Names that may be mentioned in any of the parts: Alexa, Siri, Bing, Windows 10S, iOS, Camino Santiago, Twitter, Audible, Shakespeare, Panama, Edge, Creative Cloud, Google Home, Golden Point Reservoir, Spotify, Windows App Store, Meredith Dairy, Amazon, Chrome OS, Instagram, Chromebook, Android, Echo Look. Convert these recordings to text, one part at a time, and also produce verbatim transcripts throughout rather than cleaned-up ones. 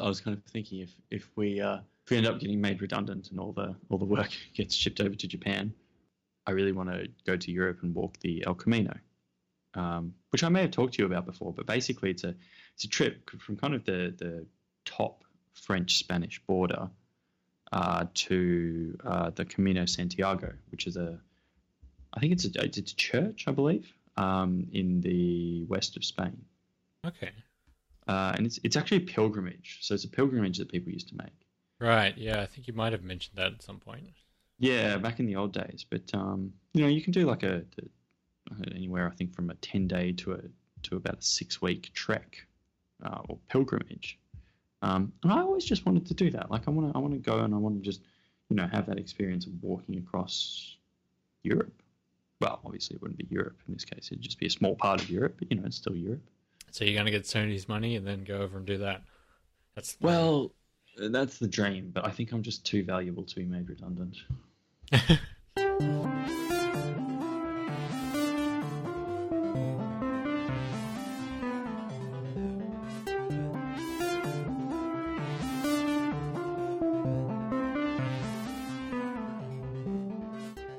I was kind of thinking if if we uh, if we end up getting made redundant and all the all the work gets shipped over to Japan, I really want to go to Europe and walk the El Camino, um, which I may have talked to you about before. But basically, it's a it's a trip from kind of the the top French-Spanish border uh, to uh, the Camino Santiago, which is a I think it's a it's a church, I believe, um, in the west of Spain. Okay. Uh, and it's it's actually a pilgrimage. So it's a pilgrimage that people used to make. Right, yeah. I think you might have mentioned that at some point. Yeah, back in the old days. But, um, you know, you can do like a, a anywhere, I think, from a ten-day to a to about a six-week trek uh, or pilgrimage. Um, and I always just wanted to do that. Like I want to I want to go and I want to just, you know, have that experience of walking across Europe. Well, obviously it wouldn't be Europe in this case. It'd just be a small part of Europe, but, you know, it's still Europe. So you're going to get Sony's money and then go over and do that. That's well, that's the dream, but I think I'm just too valuable to be made redundant.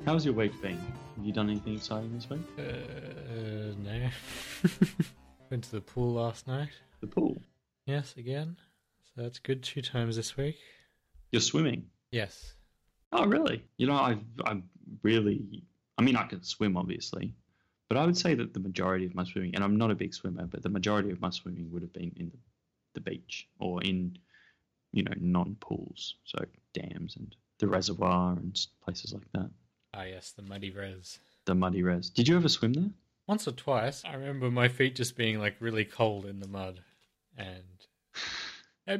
How's your week been? Have you done anything exciting this week? Uh, uh, no. Went to the pool last night. The pool? Yes, again. So that's good. Two times this week. You're swimming? Yes. Oh, really? You know, I've, I've really... I mean, I can swim, obviously. But I would say that the majority of my swimming, and I'm not a big swimmer, but the majority of my swimming would have been in the, the beach or in, you know, non-pools. So dams and the reservoir and places like that. Ah, yes, the muddy res. The muddy res. Did you ever swim there? Once or twice, I remember my feet just being, like, really cold in the mud and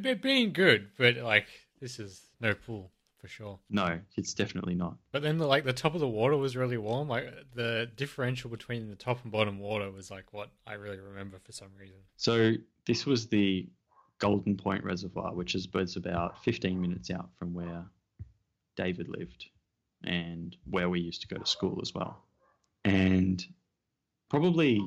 it being good, but, like, this is no pool for sure. No, it's definitely not. But then, the, like, the top of the water was really warm. Like, the differential between the top and bottom water was, like, what I really remember for some reason. So this was the Golden Point Reservoir, which is it's about fifteen minutes out from where David lived and where we used to go to school as well. And... probably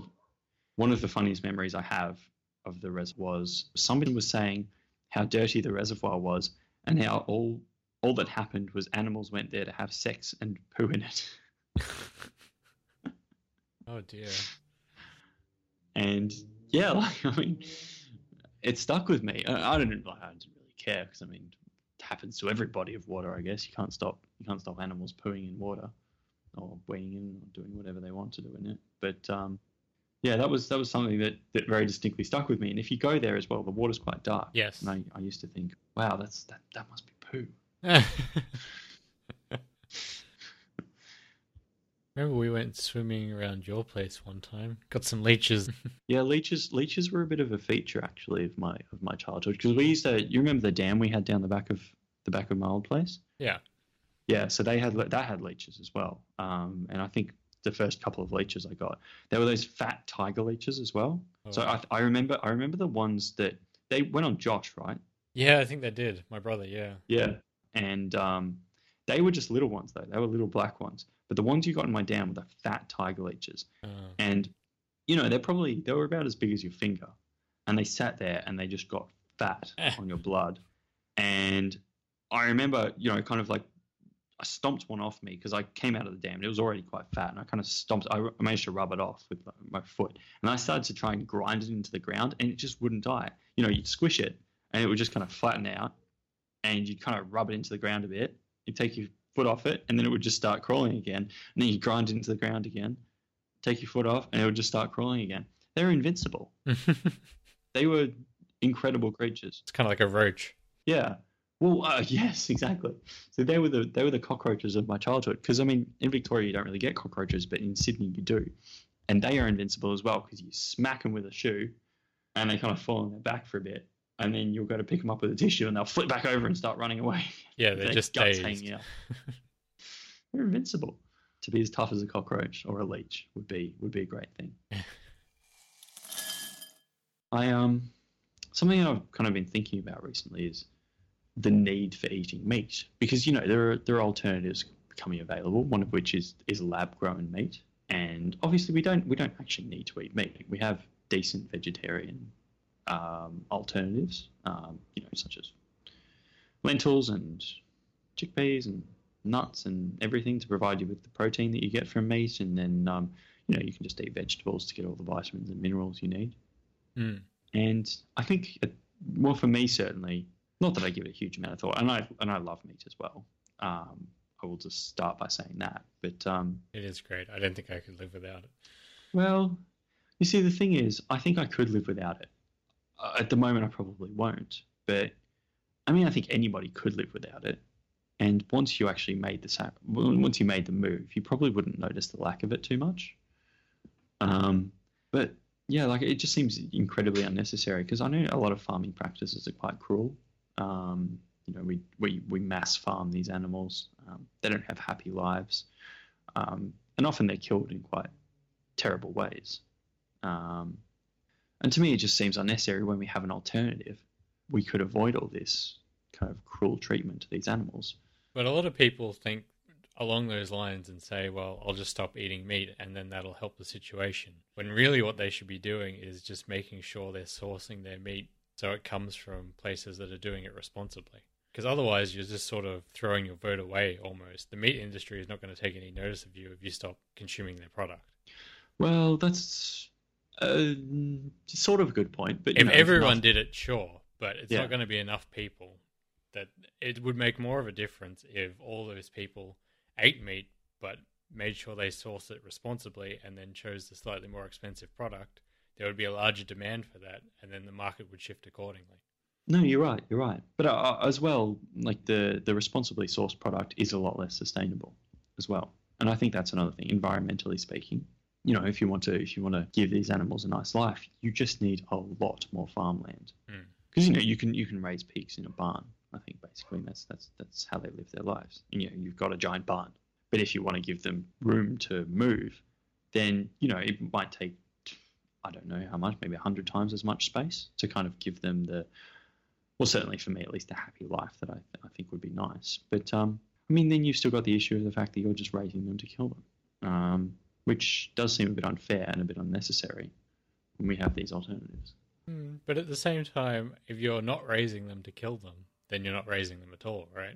one of the funniest memories I have of the reservoir was somebody was saying how dirty the reservoir was and how all all that happened was animals went there to have sex and poo in it. Oh, dear. And, yeah, like, I mean, it stuck with me. I, I, didn't, like, I didn't really care because, I mean, it happens to every body of water, I guess. You can't stop, you can't stop animals pooing in water. Or weighing in or doing whatever they want to do in it. But, um, yeah, that was that was something that, that very distinctly stuck with me. And if you go there as well, the water's quite dark. Yes. And I, I used to think, wow, that's that, that must be poo. Remember we went swimming around your place one time. Got some leeches. Yeah, leeches leeches were a bit of a feature, actually, of my of my childhood. Because we used to, you remember the dam we had down the back of the back of my old place? Yeah. Yeah, so they had that had leeches as well, um, and I think the first couple of leeches I got, there were those fat tiger leeches as well. Oh. So I, I remember, I remember the ones that they went on Josh, right? Yeah, I think they did. My brother, yeah. Yeah, and um, they were just little ones though. They were little black ones, but the ones you got in my dam were the fat tiger leeches, oh. And you know they're probably they were about as big as your finger, and they sat there and they just got fat on your blood, and I remember you know kind of like. I stomped one off me because I came out of the dam and it was already quite fat and I kind of stomped, I managed to rub it off with my foot and I started to try and grind it into the ground and it just wouldn't die. You know, you'd squish it and it would just kind of flatten out and you'd kind of rub it into the ground a bit. You'd take your foot off it and then it would just start crawling again and then you'd grind it into the ground again, take your foot off and it would just start crawling again. They're invincible. They were incredible creatures. It's kind of like a roach. Yeah. Well, uh, yes, exactly. So they were the they were the cockroaches of my childhood. Because I mean, in Victoria you don't really get cockroaches, but in Sydney you do, and they are invincible as well because you smack them with a shoe, and they kind of fall on their back for a bit, and then you'll go to pick them up with a tissue, and they'll flip back over and start running away. Yeah, they're just guts dazed. Hanging out. They're invincible. To be as tough as a cockroach or a leech would be would be a great thing. I um something I've kind of been thinking about recently is. The need for eating meat because you know there are there are alternatives becoming available. One of which is is lab grown meat, and obviously we don't we don't actually need to eat meat. We have decent vegetarian um, alternatives, um, you know, such as lentils and chickpeas and nuts and everything to provide you with the protein that you get from meat, and then um, you know, you can just eat vegetables to get all the vitamins and minerals you need. Mm. And I think, it, well, for me certainly, not that I give it a huge amount of thought, and I and I love meat as well. Um, I will just start by saying that, but um, it is great. I don't think I could live without it. Well, you see, the thing is, I think I could live without it. Uh, at the moment, I probably won't, but I mean, I think anybody could live without it. And once you actually made the sac- once you made the move, you probably wouldn't notice the lack of it too much. Um, but yeah, like it just seems incredibly unnecessary, because I know a lot of farming practices are quite cruel. Um, you know, we, we, we mass farm these animals. Um, they don't have happy lives, um, and often they're killed in quite terrible ways. Um, and to me, it just seems unnecessary when we have an alternative. We could avoid all this kind of cruel treatment to these animals. But a lot of people think along those lines and say, well, I'll just stop eating meat and then that'll help the situation. When really what they should be doing is just making sure they're sourcing their meat so it comes from places that are doing it responsibly. Because otherwise you're just sort of throwing your vote away almost. The meat industry is not going to take any notice of you if you stop consuming their product. Well, that's uh, sort of a good point. But If know, everyone not... did it, sure, but it's yeah. not going to be enough people. That it would make more of a difference if all those people ate meat but made sure they sourced it responsibly and then chose the slightly more expensive product. There would be a larger demand for that, and then the market would shift accordingly. No, you're right, you're right. But uh, as well, like the, the responsibly sourced product is a lot less sustainable as well. And I think that's another thing, environmentally speaking. You know, if you want to, if you want to give these animals a nice life, you just need a lot more farmland. Because, mm. you know, you can you can raise pigs in a barn. I think basically that's that's that's how they live their lives. And, you know, you've got a giant barn, but if you want to give them room to move, then you know it might take I don't know how much, maybe a hundred times as much space to kind of give them the, well, certainly for me at least, the happy life that I I think would be nice. But um, I mean, then you've still got the issue of the fact that you're just raising them to kill them, um, which does seem a bit unfair and a bit unnecessary when we have these alternatives. Mm, but at the same time, if you're not raising them to kill them, then you're not raising them at all, right?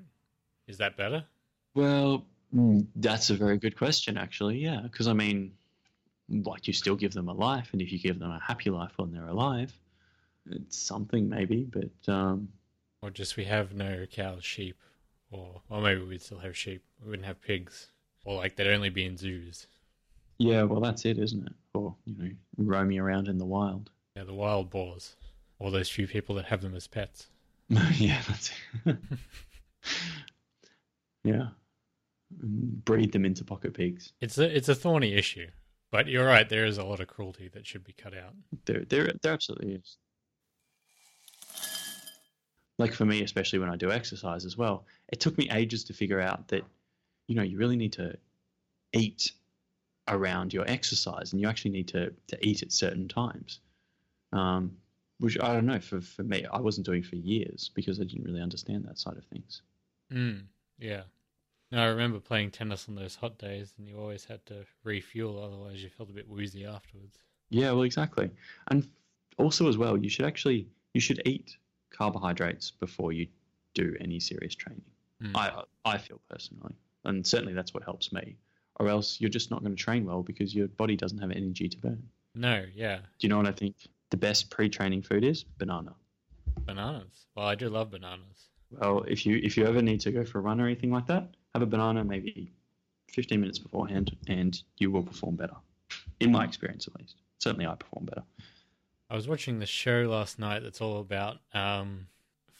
Is that better? Well, that's a very good question, actually, yeah. Because, I mean, like, you still give them a life, and if you give them a happy life when they're alive, it's something maybe, but... Um... Or just we have no cows, sheep, or or maybe we'd still have sheep. We wouldn't have pigs. Or, like, they'd only be in zoos. Yeah, well, that's it, isn't it? Or, you know, roaming around in the wild. Yeah, the wild boars. Or those few people that have them as pets. yeah, that's it. yeah. Breed them into pocket pigs. It's a it's a thorny issue, but you're right. There is a lot of cruelty that should be cut out. There, there, there absolutely is. Like for me, especially when I do exercise as well, it took me ages to figure out that, you know, you really need to eat around your exercise, and you actually need to to eat at certain times. Um. Which, I don't know, for, for me, I wasn't doing for years because I didn't really understand that side of things. Mm, yeah. No, I remember playing tennis on those hot days, and you always had to refuel, otherwise you felt a bit woozy afterwards. Yeah, well, exactly. And also as well, you should actually, you should eat carbohydrates before you do any serious training. Mm. I I feel personally, and certainly that's what helps me, or else you're just not going to train well because your body doesn't have energy to burn. No, yeah. Do you know what I think? The best pre-training food is banana. Bananas. Well, I do love bananas. Well, if you if you ever need to go for a run or anything like that, have a banana maybe fifteen minutes beforehand, and you will perform better. In my experience, at least, certainly I perform better. I was watching the show last night that's all about um,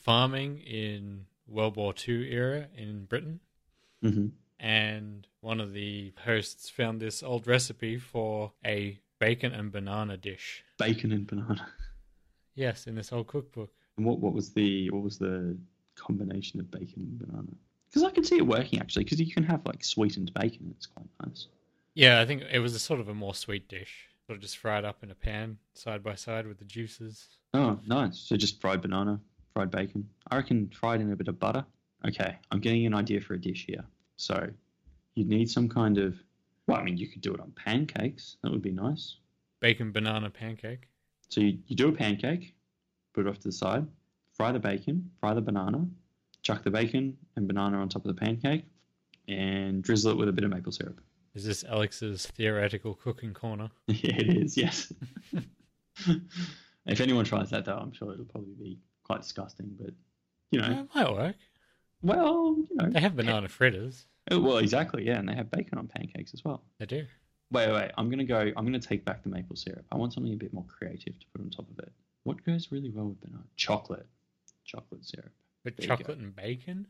farming in World War Two era in Britain, mm-hmm. and one of the hosts found this old recipe for a bacon and banana dish. Bacon and banana. Yes, in this old cookbook. And what, what was the what was the combination of bacon and banana? Because I can see it working actually. Because you can have like sweetened bacon. It's quite nice. Yeah, I think it was a sort of a more sweet dish, sort of just fried up in a pan, side by side with the juices. Oh, nice. So just fried banana, fried bacon. I reckon fried in a bit of butter. Okay, I'm getting an idea for a dish here. So you'd need some kind of. Well, I mean, you could do it on pancakes. That would be nice. Bacon banana pancake. So you, you do a pancake, put it off to the side, fry the bacon, fry the banana, chuck the bacon and banana on top of the pancake, and drizzle it with a bit of maple syrup. Is this Alex's theoretical cooking corner? It is, yes. If anyone tries that, though, I'm sure it'll probably be quite disgusting, but, you know. It might work. Well, you know. They have banana fritters. Oh, well, exactly, yeah, and they have bacon on pancakes as well. They do. Wait, wait, I'm going to go, I'm going to take back the maple syrup. I want something a bit more creative to put on top of it. What goes really well with banana? Chocolate. Chocolate syrup. But there chocolate and bacon?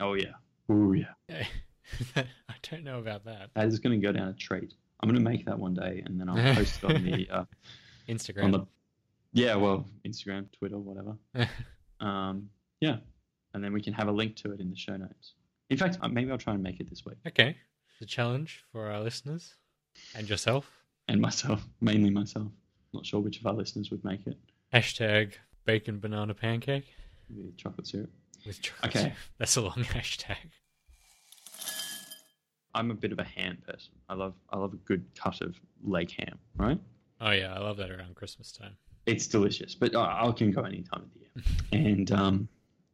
Oh, yeah. Oh, yeah. I don't know about that. That is going to go down a treat. I'm going to make that one day, and then I'll post it on the... Uh, Instagram. On the, yeah, well, Instagram, Twitter, whatever. um, yeah. And then we can have a link to it in the show notes. In fact, maybe I'll try and make it this week. Okay. It's a challenge for our listeners. And yourself. And myself. Mainly myself. Not sure which of our listeners would make it. Hashtag bacon banana pancake. With chocolate syrup. With chocolate okay. syrup. That's a long hashtag. I'm a bit of a ham person. I love I love a good cut of leg ham, right? Oh, yeah. I love that around Christmas time. It's delicious. But I can go any time of the year. and um,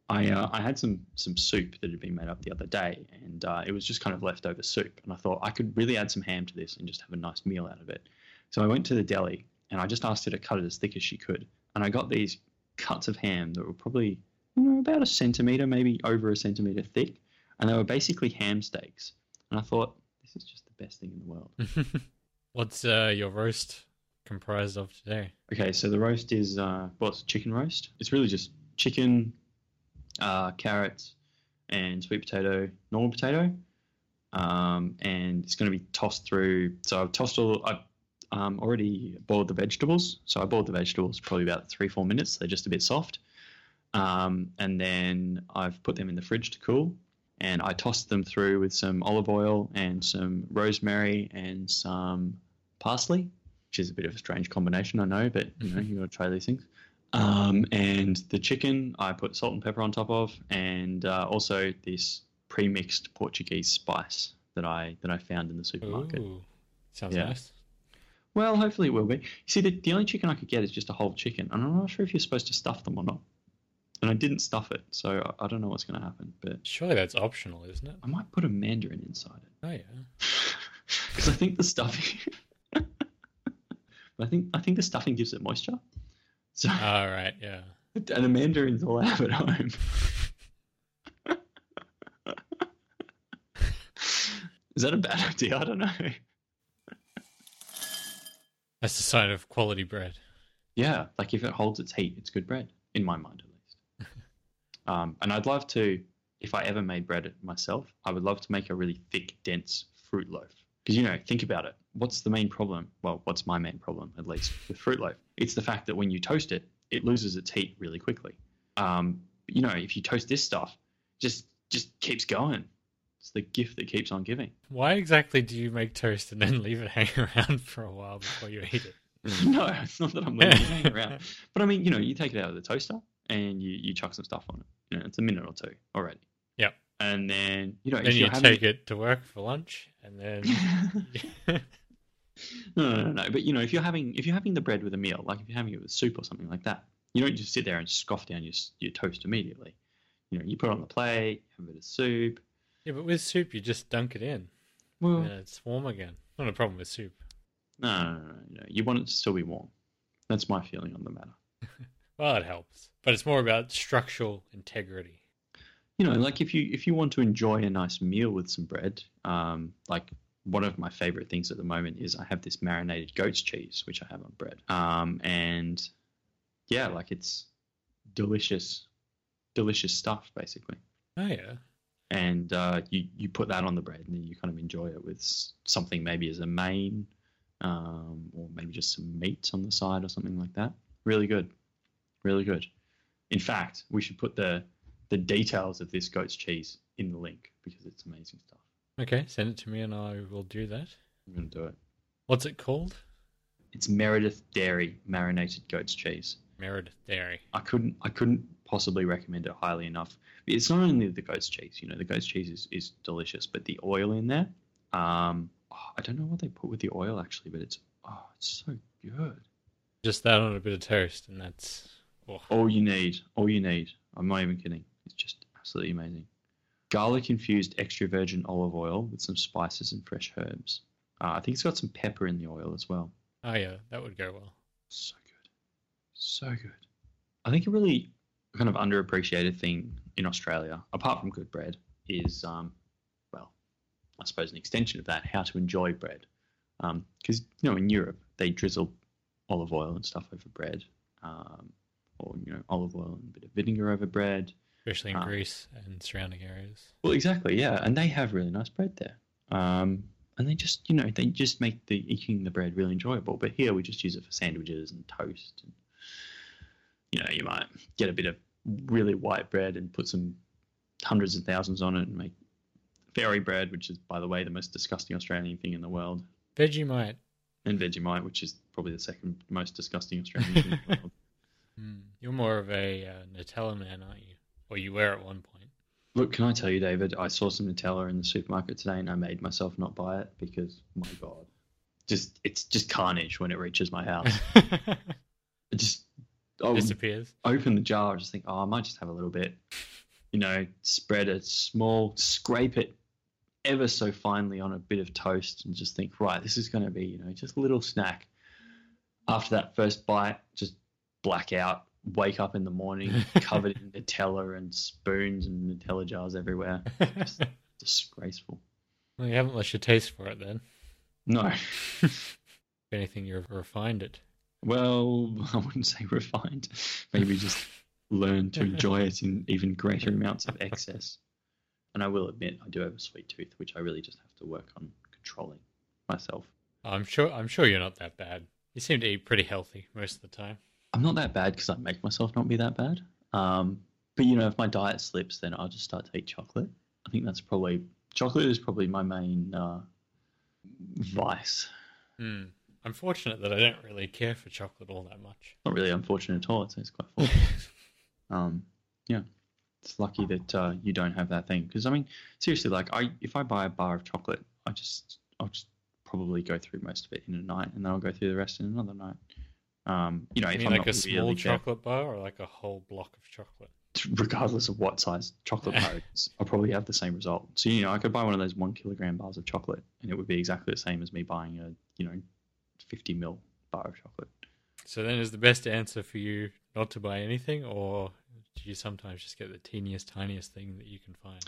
I uh, I had some, some soup that had been made up the other day. And uh, it was just kind of leftover soup. And I thought I could really add some ham to this and just have a nice meal out of it. So I went to the deli and I just asked her to cut it as thick as she could. And I got these cuts of ham that were probably you know, about a centimetre, maybe over a centimetre thick. And they were basically ham steaks. And I thought, this is just the best thing in the world. What's uh, your roast comprised of today? Okay, so the roast is, uh, well, it's a chicken roast. It's really just chicken, uh, carrots, and sweet potato, normal potato. Um, and it's going to be tossed through. So I've tossed all, I've um, already boiled the vegetables. So I boiled the vegetables probably about three, four minutes. They're just a bit soft. Um, and then I've put them in the fridge to cool. And I tossed them through with some olive oil and some rosemary and some parsley, which is a bit of a strange combination, I know, but you know, you got to try these things. Um, and the chicken I put salt and pepper on top of, and uh, also this pre-mixed Portuguese spice that I that I found in the supermarket. Ooh, sounds yeah. nice. Well, hopefully it will be. You see, the, the only chicken I could get is just a whole chicken, and I'm not sure if you're supposed to stuff them or not. And I didn't stuff it, so I don't know what's going to happen. But surely that's optional, isn't it? I might put a mandarin inside it. Oh yeah, because I think the stuffing. but I think I think the stuffing gives it moisture. So. All oh, right, yeah. And the mandarin's all I have at home. Is that a bad idea? I don't know. That's the sign of quality bread. Yeah, like if it holds its heat, it's good bread in my mind. Um, and I'd love to, if I ever made bread myself, I would love to make a really thick, dense fruit loaf. Because, you know, think about it. What's the main problem? Well, what's my main problem, at least, with fruit loaf? It's the fact that when you toast it, it loses its heat really quickly. Um, but, you know, if you toast this stuff, just just keeps going. It's the gift that keeps on giving. Why exactly do you make toast and then leave it hanging around for a while before you eat it? No, it's not that I'm leaving it hanging around. But, I mean, you know, you take it out of the toaster. And you, you chuck some stuff on it. You know, it's a minute or two already. Yep. And then, you know, then if you having... take it to work for lunch, and then no, no, no, no. But you know, if you're having if you're having the bread with a meal, like if you're having it with soup or something like that, you don't just sit there and scoff down your your toast immediately. You know, you put it on the plate, have a bit of soup. Yeah, but with soup, you just dunk it in. Well, and it's warm again. Not a problem with soup. No, no, no, no, no. You want it to still be warm. That's my feeling on the matter. Well, it helps, but it's more about structural integrity. You know, like if you if you want to enjoy a nice meal with some bread, um, like one of my favorite things at the moment is I have this marinated goat's cheese, which I have on bread. Um, and yeah, like it's delicious, delicious stuff, basically. Oh, yeah. And uh, you, you put that on the bread and then you kind of enjoy it with something maybe as a main um, or maybe just some meat on the side or something like that. Really good. Really good. In fact, we should put the the details of this goat's cheese in the link because it's amazing stuff. Okay, send it to me and I will do that. I'm going to do it. What's it called? It's Meredith Dairy Marinated Goat's Cheese. Meredith Dairy. I couldn't I couldn't possibly recommend it highly enough. It's not only the goat's cheese. You know, the goat's cheese is, is delicious, but the oil in there, um, oh, I don't know what they put with the oil actually, but it's, oh, it's so good. Just that on a bit of toast and that's... Oh. All you need, all you need. I'm not even kidding. It's just absolutely amazing. Garlic-infused extra virgin olive oil with some spices and fresh herbs. Uh, I think it's got some pepper in the oil as well. Oh, yeah. That would go well. So good. So good. I think a really kind of underappreciated thing in Australia, apart from good bread, is, um, well, I suppose an extension of that, how to enjoy bread. Because, um, you know, in Europe, they drizzle olive oil and stuff over bread. Um, or, you know, olive oil and a bit of vinegar over bread. Especially in um, Greece and surrounding areas. Well, exactly, yeah. And they have really nice bread there. Um, and they just, you know, they just make the eating the bread really enjoyable. But here we just use it for sandwiches and toast. And, you know, you might get a bit of really white bread and put some hundreds of thousands on it and make fairy bread, which is, by the way, the most disgusting Australian thing in the world. Vegemite. And Vegemite, which is probably the second most disgusting Australian thing in the world. Mm, you're more of a uh, Nutella man, aren't you? Or you were at one point. Look, can I tell you, David, I saw some Nutella in the supermarket today and I made myself not buy it because, my God, just it's just carnage when it reaches my house. It just I disappears. Open the jar, I just think, oh, I might just have a little bit. You know, spread it small, scrape it ever so finely on a bit of toast and just think, right, this is going to be, you know, just a little snack. After that first bite, just black out. Wake up in the morning covered in Nutella and spoons and Nutella jars everywhere. Just disgraceful. Well, you haven't lost your taste for it then. No. If anything, you've refined it. Well, I wouldn't say refined. Maybe just learn to enjoy it in even greater amounts of excess. And I will admit, I do have a sweet tooth, which I really just have to work on controlling myself. I'm sure, I'm sure you're not that bad. You seem to eat pretty healthy most of the time. I'm not that bad because I make myself not be that bad. Um, but, you know, if my diet slips, then I'll just start to eat chocolate. I think that's probably... Chocolate is probably my main uh, vice. Mm. I'm fortunate that I don't really care for chocolate all that much. Not really unfortunate at all. It's, it's quite fortunate. um, yeah. It's lucky that uh, you don't have that thing. Because, I mean, seriously, like, I if I buy a bar of chocolate, I just, I'll just probably go through most of it in a night, and then I'll go through the rest in another night. Um, you know, you if mean I'm like not a small really chocolate bar or like a whole block of chocolate? Regardless of what size chocolate bar it is, I'll probably have the same result. So, you know, I could buy one of those one kilogram bars of chocolate and it would be exactly the same as me buying a, you know, fifty mil bar of chocolate. So then is the best answer for you not to buy anything, or do you sometimes just get the teeniest, tiniest thing that you can find?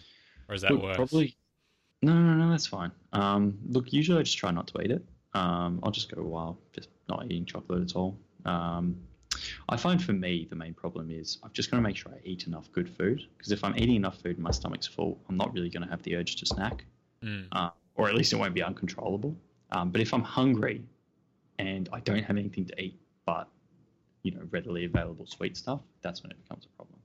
Or is that look, worse? Probably. No, no, no, that's fine. Um, look, usually I just try not to eat it. Um, I'll just go a while, just not eating chocolate at all. Um, I find for me the main problem is I've just got to make sure I eat enough good food, because if I'm eating enough food and my stomach's full, I'm not really going to have the urge to snack, mm. uh, or at least it won't be uncontrollable. Um, but if I'm hungry and I don't have anything to eat but, you know, readily available sweet stuff, that's when it becomes a problem.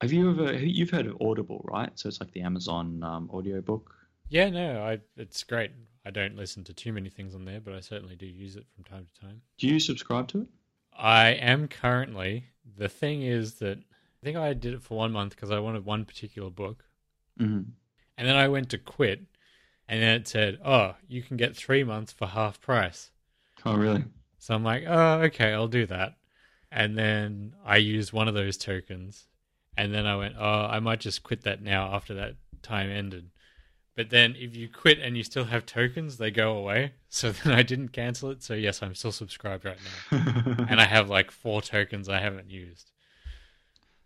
Have you ever, you've heard of Audible, right? So it's like the Amazon um, audiobook. Yeah, no, I, it's great. I don't listen to too many things on there, but I certainly do use it from time to time. Do you subscribe to it? I am currently. The thing is that I think I did it for one month because I wanted one particular book. Mm-hmm. And then I went to quit, and then it said, oh, you can get three months for half price. Oh, really? So I'm like, oh, okay, I'll do that. And then I used one of those tokens, and then I went, oh, I might just quit that now after that time ended. But then if you quit and you still have tokens, they go away. So then I didn't cancel it. So yes, I'm still subscribed right now. And I have like four tokens I haven't used.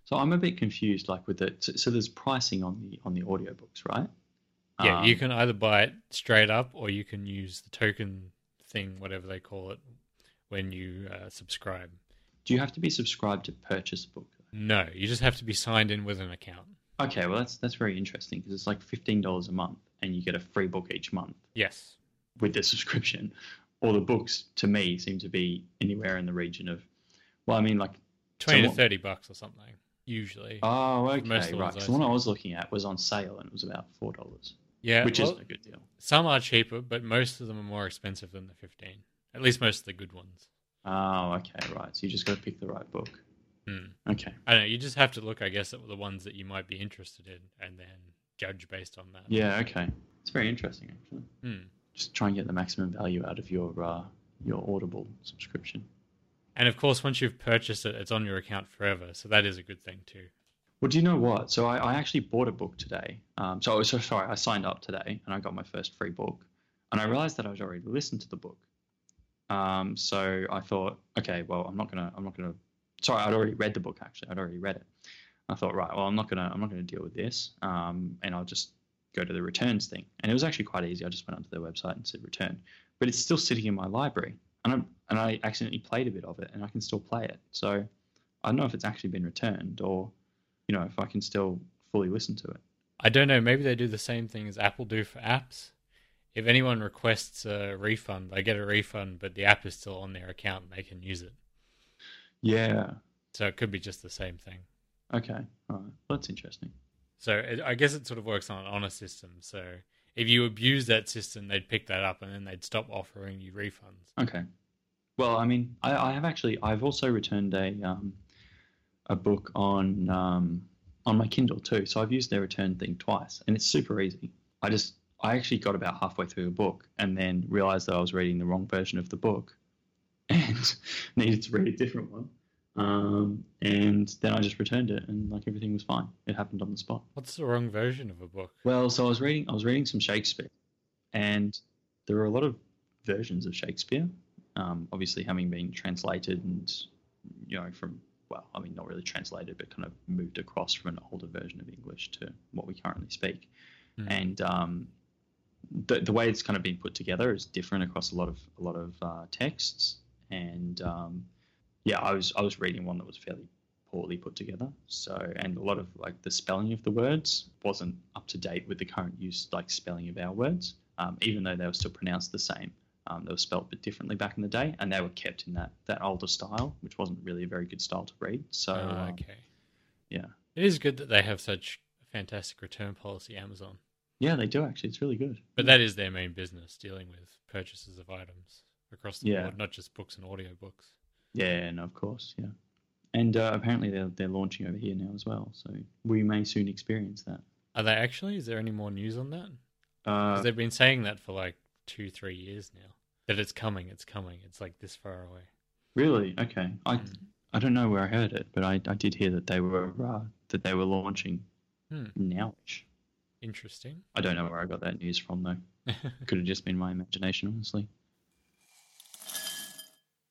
So I'm a bit confused like with it. So, so there's pricing on the on the audiobooks, right? Yeah, um, you can either buy it straight up or you can use the token thing, whatever they call it, when you uh, subscribe. Do you have to be subscribed to purchase a book? No, you just have to be signed in with an account. Okay, well, that's that's very interesting because it's like fifteen dollars a month and you get a free book each month. Yes. With the subscription. All the books, to me, seem to be anywhere in the region of, well, I mean, like... twenty to thirty bucks or something, usually. Oh, okay, right. Because the one I was looking at was on sale and it was about four dollars. Yeah. Which well, isn't a good deal. Some are cheaper, but most of them are more expensive than the fifteen. At least most of the good ones. Oh, okay, right. So you just got to pick the right book. Okay. I don't know. You just have to look, I guess, at the ones that you might be interested in and then judge based on that. Yeah, okay. It's very interesting, actually. Mm. Just try and get the maximum value out of your uh, your Audible subscription. And of course, once you've purchased it, it's on your account forever. So that is a good thing too. Well, do you know what? So I, I actually bought a book today. Um, so I was so sorry, I signed up today and I got my first free book. And I realized that I was already listened to the book. Um, so I thought, okay, well, I'm not gonna, I'm not gonna. Sorry, I'd already read the book. Actually, I'd already read it. I thought, right, well, I'm not gonna, I'm not gonna deal with this. Um, and I'll just go to the returns thing. And it was actually quite easy. I just went onto their website and said return. But it's still sitting in my library, and I and I accidentally played a bit of it, and I can still play it. So I don't know if it's actually been returned, or you know, if I can still fully listen to it. I don't know. Maybe they do the same thing as Apple do for apps. If anyone requests a refund, they get a refund, but the app is still on their account and they can use it. Yeah. So it could be just the same thing. Okay. All right. That's interesting. So I guess it sort of works on, on a system. So if you abuse that system, they'd pick that up and then they'd stop offering you refunds. Okay. Well, I mean, I, I have actually, I've also returned a um, a book on um, on my Kindle too. So I've used their return thing twice and it's super easy. I just... I actually got about halfway through the book and then realized that I was reading the wrong version of the book and needed to read a different one. Um, and then I just returned it and like everything was fine. It happened on the spot. What's the wrong version of a book? Well, so I was reading, I was reading some Shakespeare and there were a lot of versions of Shakespeare, um, obviously having been translated and, you know, from, well, I mean, not really translated, but kind of moved across from an older version of English to what we currently speak. Mm. And, um, The, the way it's kind of been put together is different across a lot of a lot of uh, texts, and um, yeah, I was I was reading one that was fairly poorly put together. So, and a lot of like the spelling of the words wasn't up to date with the current use, like spelling of our words, um, even though they were still pronounced the same. Um, they were spelled a bit differently back in the day, and they were kept in that that older style, which wasn't really a very good style to read. So, oh, okay, um, yeah, it is good that they have such a fantastic return policy, Amazon. Yeah, they do actually. It's really good. But that is their main business, dealing with purchases of items across the yeah. board, not just books and audiobooks. Yeah, no, of course, yeah. And uh, apparently they're they're launching over here now as well, so we may soon experience that. Are they actually? Is there any more news on that? Because uh, they've been saying that for like two, three years now, that it's coming, it's coming. It's like this far away. Really? Okay. I mm. I don't know where I heard it, but I, I did hear that they were uh, that they were launching hmm. nowish. Interesting. I don't know where I got that news from, though. Could have just been my imagination, honestly.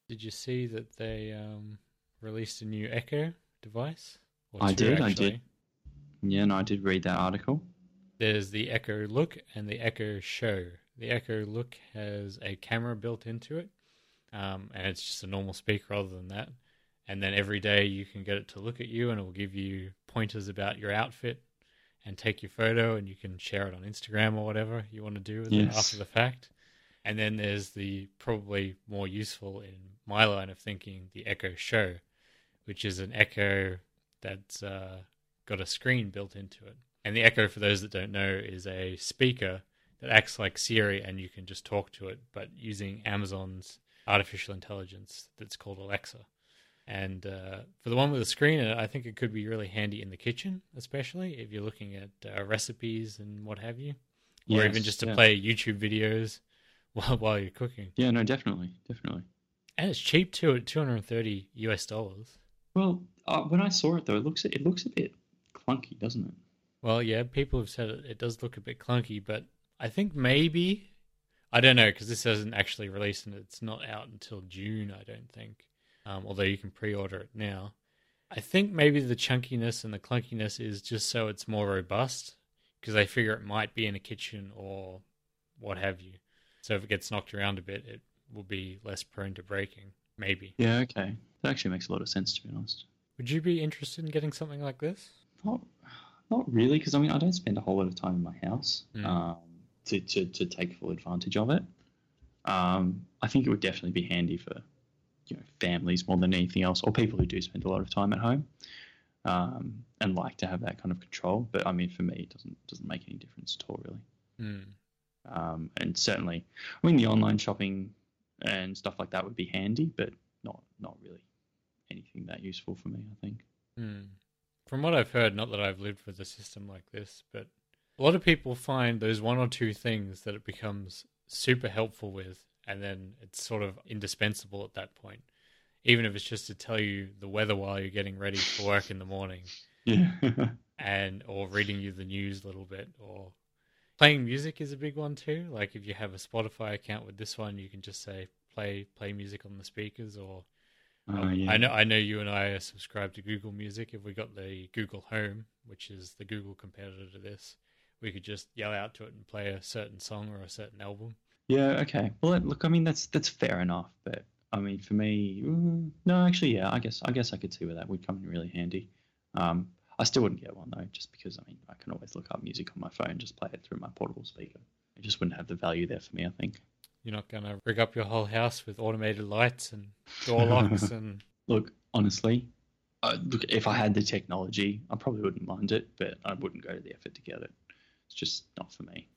Did you see that they um, released a new Echo device? Or I two, did, actually? I did. Yeah, no, I did read that article. There's the Echo Look and the Echo Show. The Echo Look has a camera built into it, um, and it's just a normal speaker other than that. And then every day you can get it to look at you, and it will give you pointers about your outfit, and take your photo, and you can share it on Instagram or whatever you want to do with yes. it after the fact. And then there's the probably more useful in my line of thinking, the Echo Show, which is an Echo that's uh, got a screen built into it. And the Echo, for those that don't know, is a speaker that acts like Siri, and you can just talk to it, but using Amazon's artificial intelligence that's called Alexa. And uh, for the one with the screen, I think it could be really handy in the kitchen, especially if you're looking at uh, recipes and what have you, yes, or even just to yeah. play YouTube videos while while you're cooking. Yeah, no, definitely, definitely. And it's cheap too, at two hundred thirty US dollars. Well, uh, when I saw it though, it looks it looks a bit clunky, doesn't it? Well, yeah, people have said it, it does look a bit clunky, but I think maybe I don't know because this hasn't actually released and it's not out until June, I don't think. Um, although you can pre-order it now. I think maybe the chunkiness and the clunkiness is just so it's more robust because they figure it might be in a kitchen or what have you. So if it gets knocked around a bit, it will be less prone to breaking, maybe. Yeah, okay. That actually makes a lot of sense, to be honest. Would you be interested in getting something like this? Not not really, because I mean, I don't spend a whole lot of time in my house mm. um, to, to, to take full advantage of it. Um, I think it would definitely be handy for... you know, families more than anything else, or people who do spend a lot of time at home um, and like to have that kind of control. But I mean, for me, it doesn't doesn't make any difference at all, really. Mm. Um, and certainly, I mean, the online shopping and stuff like that would be handy, but not not really anything that useful for me, I think. Mm. From what I've heard, not that I've lived with a system like this, but a lot of people find those one or two things that it becomes super helpful with, and then it's sort of indispensable at that point. even if it's just to tell you the weather while you're getting ready for work in the morning. Yeah. And or reading you the news a little bit, or playing music is a big one too. Like if you have a Spotify account with this one, you can just say play play music on the speakers. Or uh, um, yeah. I know I know you and I are subscribed to Google Music. If we got the Google Home, which is the Google competitor to this, we could just yell out to it and play a certain song or a certain album. Yeah. Okay. Well, look, I mean that's that's fair enough, but I mean for me, no, actually, yeah, I guess I guess I could see where that would come in really handy. Um, I still wouldn't get one though, just because, I mean, I can always look up music on my phone, just play it through my portable speaker. It just wouldn't have the value there for me, I think. You're not going to rig up your whole house with automated lights and door locks and... Look, honestly, uh, look, if I had the technology, I probably wouldn't mind it, but I wouldn't go to the effort to get it. It's just not for me.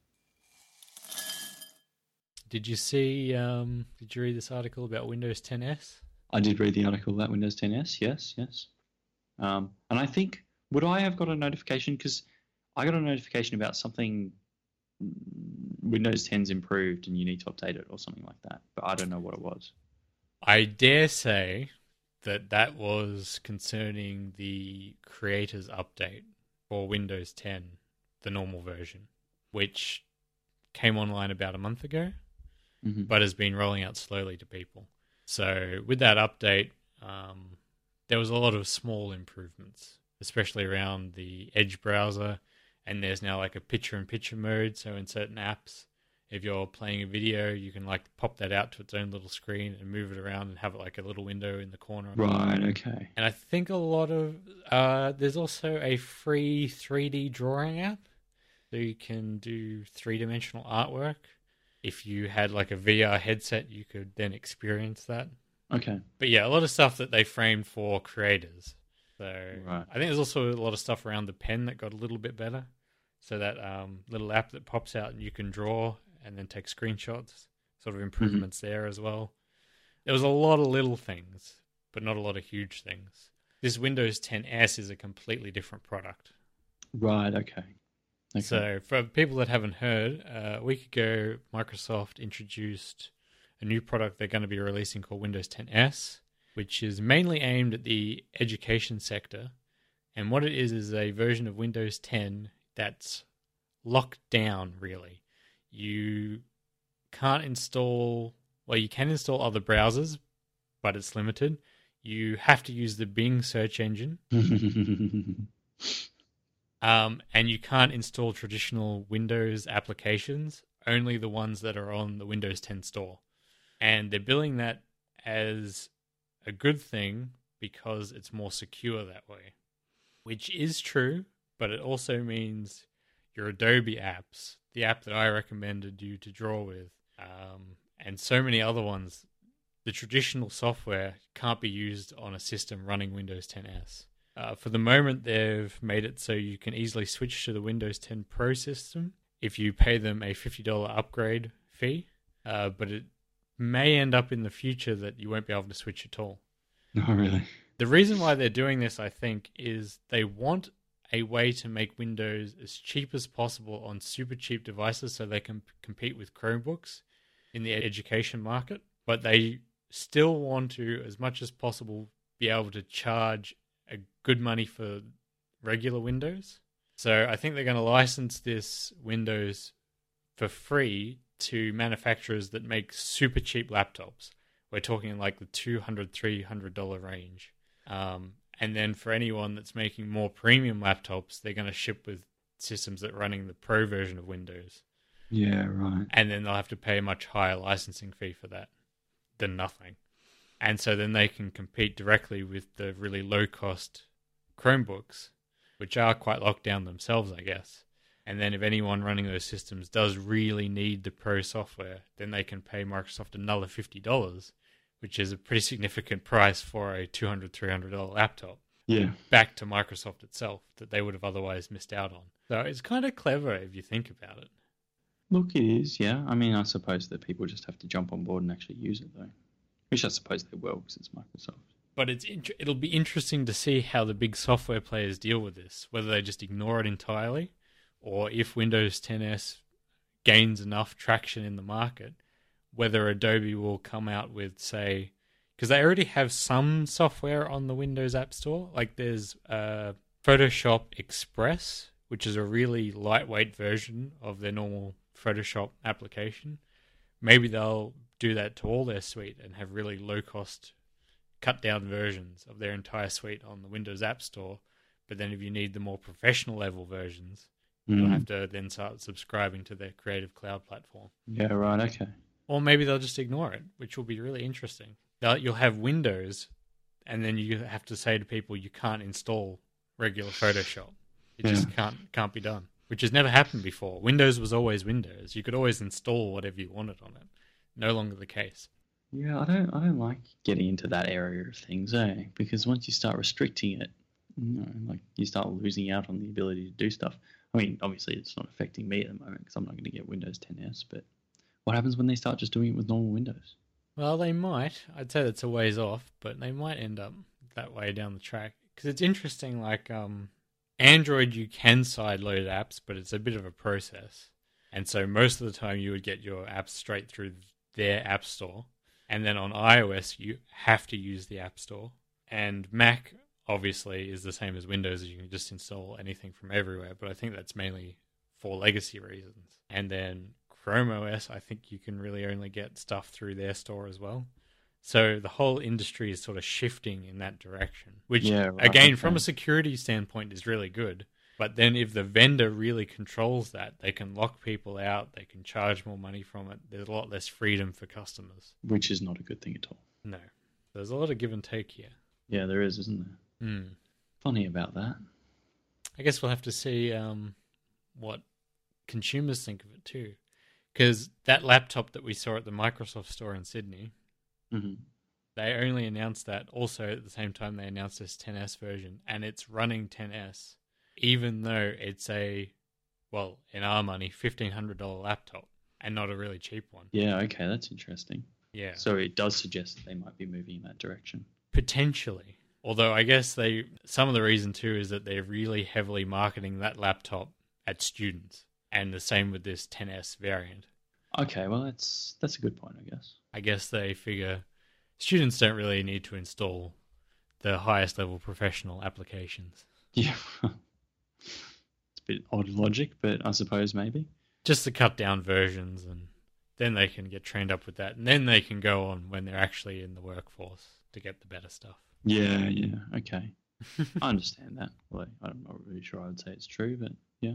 Did you see, um, did you read this article about Windows ten S? I did read the article about Windows ten S, yes, yes. Um, and I think... Would I have got a notification? Because I got a notification about something, Windows ten's improved and you need to update it or something like that. But I don't know what it was. I dare say that that was concerning the Creators Update for Windows ten, the normal version, which came online about a month ago, mm-hmm. but has been rolling out slowly to people. So with that update, um, there was a lot of small improvements, especially around the Edge browser, and there's now like a picture-in-picture mode, so in certain apps, if you're playing a video, you can like pop that out to its own little screen and move it around and have it like a little window in the corner. Right, okay. And I think a lot of, uh, there's also a free three D drawing app, so you can do three-dimensional artwork. If you had like a V R headset, you could then experience that. Okay. But yeah, a lot of stuff that they framed for creators. So right. I think there's also a lot of stuff around the pen that got a little bit better. So that um, little app that pops out and you can draw and then take screenshots, sort of improvements mm-hmm. there as well. There was a lot of little things, but not a lot of huge things. This Windows ten S is a completely different product. Right, okay. okay. So for people that haven't heard, uh, a week ago, Microsoft introduced a new product they're going to be releasing called Windows ten S. Which is mainly aimed at the education sector. And what it is is a version of Windows ten that's locked down, really. You can't install... Well, you can install other browsers, but it's limited. You have to use the Bing search engine. um, and you can't install traditional Windows applications, only the ones that are on the Windows ten store. And they're billing that as... a good thing because it's more secure that way, which is true, but it also means your Adobe apps, the app that I recommended you to draw with, um, and so many other ones, the traditional software can't be used on a system running Windows ten S. Uh, for the moment, they've made it so you can easily switch to the Windows ten Pro system if you pay them a fifty dollars upgrade fee, uh, but it may end up in the future that you won't be able to switch at all. No, really. The reason why they're doing this, I think, is they want a way to make Windows as cheap as possible on super cheap devices so they can p- compete with Chromebooks in the education market. But they still want to, as much as possible, be able to charge a good money for regular Windows. So I think they're going to license this Windows for free to manufacturers that make super cheap laptops. We're talking like the two hundred dollars, three hundred dollars range. Um, and then for anyone that's making more premium laptops, they're going to ship with systems that are running the pro version of Windows. Yeah, right. And then they'll have to pay a much higher licensing fee for that than nothing. And so then they can compete directly with the really low-cost Chromebooks, which are quite locked down themselves, I guess. And then if anyone running those systems does really need the pro software, then they can pay Microsoft another fifty dollars, which is a pretty significant price for a two hundred dollars, three hundred dollars laptop. Yeah. Back to Microsoft itself that they would have otherwise missed out on. So it's kind of clever if you think about it. Look, it is, yeah. I mean, I suppose that people just have to jump on board and actually use it, though. Which I suppose they will, because it's Microsoft. But it's int- it'll be interesting to see how the big software players deal with this, whether they just ignore it entirely, or if Windows ten S gains enough traction in the market, whether Adobe will come out with, say, because they already have some software on the Windows App Store. Like there's uh, Photoshop Express, which is a really lightweight version of their normal Photoshop application. Maybe they'll do that to all their suite and have really low-cost, cut-down versions of their entire suite on the Windows App Store. But then if you need the more professional-level versions, mm. you'll have to then start subscribing to their Creative Cloud platform. Yeah, right, okay. Or maybe they'll just ignore it, which will be really interesting. They'll, you'll have Windows, and then you have to say to people you can't install regular Photoshop. It yeah. just can't can't be done, which has never happened before. Windows was always Windows. You could always install whatever you wanted on it. No longer the case. Yeah, I don't I don't like getting into that area of things, eh? Because once you start restricting it, you know, like you start losing out on the ability to do stuff. I mean, obviously it's not affecting me at the moment because I'm not going to get Windows ten S, but what happens when they start just doing it with normal Windows? Well, they might. I'd say that's a ways off, but they might end up that way down the track. Because it's interesting, like um, Android, you can sideload apps, but it's a bit of a process. And so most of the time you would get your apps straight through their app store. And then on iOS, you have to use the App Store. And Mac, obviously, is the same as Windows. You can just install anything from everywhere. But I think that's mainly for legacy reasons. And then Chrome O S, I think you can really only get stuff through their store as well. So the whole industry is sort of shifting in that direction, which, yeah, right, again, okay. from a security standpoint, is really good. But then if the vendor really controls that, they can lock people out, they can charge more money from it. There's a lot less freedom for customers. Which is not a good thing at all. No. There's a lot of give and take here. Yeah, there is, isn't there? Mm. Funny about that. I guess we'll have to see um, what consumers think of it too. Because that laptop that we saw at the Microsoft store in Sydney, mm-hmm. they only announced that also at the same time they announced this ten S version, and it's running ten S. Even though it's a, well, in our money, fifteen hundred dollars laptop and not a really cheap one. Yeah, okay, that's interesting. Yeah. So it does suggest that they might be moving in that direction. Potentially. Although I guess they, some of the reason too is that they're really heavily marketing that laptop at students, and the same with this ten S variant. Okay, well, that's that's a good point, I guess. I guess they figure students don't really need to install the highest level professional applications. Yeah, it's a bit odd logic, but I suppose maybe. Just the cut-down versions, and then they can get trained up with that, and then they can go on when they're actually in the workforce to get the better stuff. Yeah, yeah, okay. I understand that. Like, I'm not really sure I would say it's true, but yeah.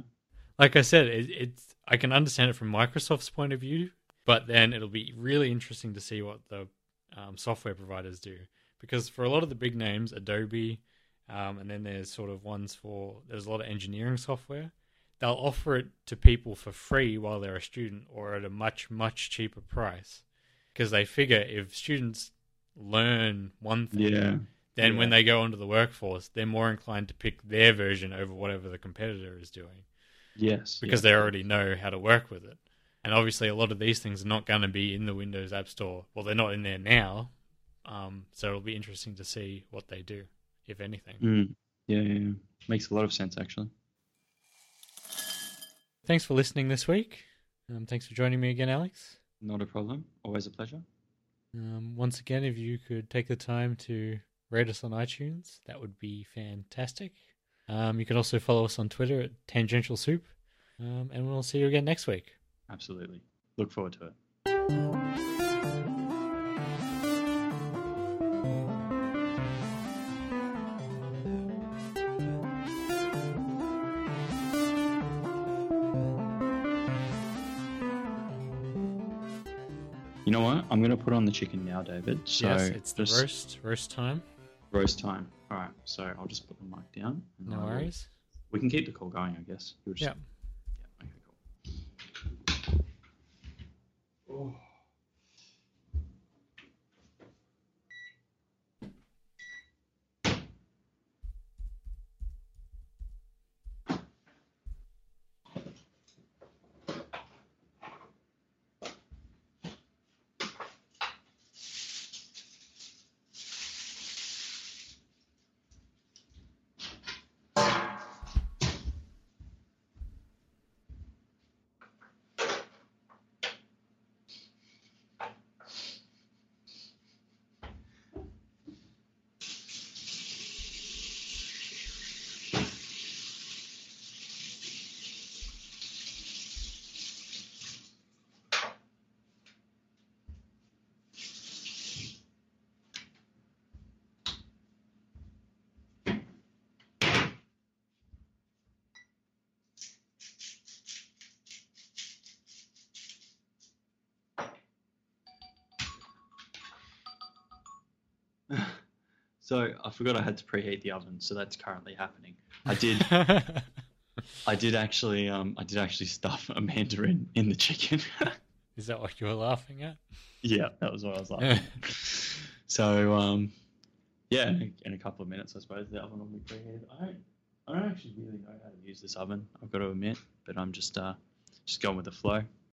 Like I said, it, it's I can understand it from Microsoft's point of view, but then it'll be really interesting to see what the um, software providers do. Because for a lot of the big names, Adobe... Um, and then there's sort of ones for, there's a lot of engineering software. They'll offer it to people for free while they're a student or at a much, much cheaper price. Because they figure if students learn one thing, yeah. then yeah. when they go into the workforce, they're more inclined to pick their version over whatever the competitor is doing. Yes. Because yes. they already know how to work with it. And obviously a lot of these things are not going to be in the Windows App Store. Well, they're not in there now. Um, so it'll be interesting to see what they do. If anything. Mm. Yeah, yeah, yeah. Makes a lot of sense, actually. Thanks for listening this week. Um, thanks for joining me again, Alex. Not a problem. Always a pleasure. Um, once again, if you could take the time to rate us on iTunes, that would be fantastic. Um, you can also follow us on Twitter at Tangential Soup, um, and we'll see you again next week. Absolutely. Look forward to it. You know what? I'm going to put on the chicken now, David. So yes, it's the just... roast. Roast time. Roast time. All right. So I'll just put the mic down. And no I'll... worries. We can keep the call going, I guess. Just... Yeah. Yeah. Okay, cool. So I forgot I had to preheat the oven, so that's currently happening. I did, I did actually, um, I did actually stuff a mandarin in the chicken. Is that what you were laughing at? Yeah, that was what I was laughing at. So, um, yeah, in a, in a couple of minutes, I suppose the oven will be preheated. I don't, I don't actually really know how to use this oven. I've got to admit, but I'm just, uh, just going with the flow.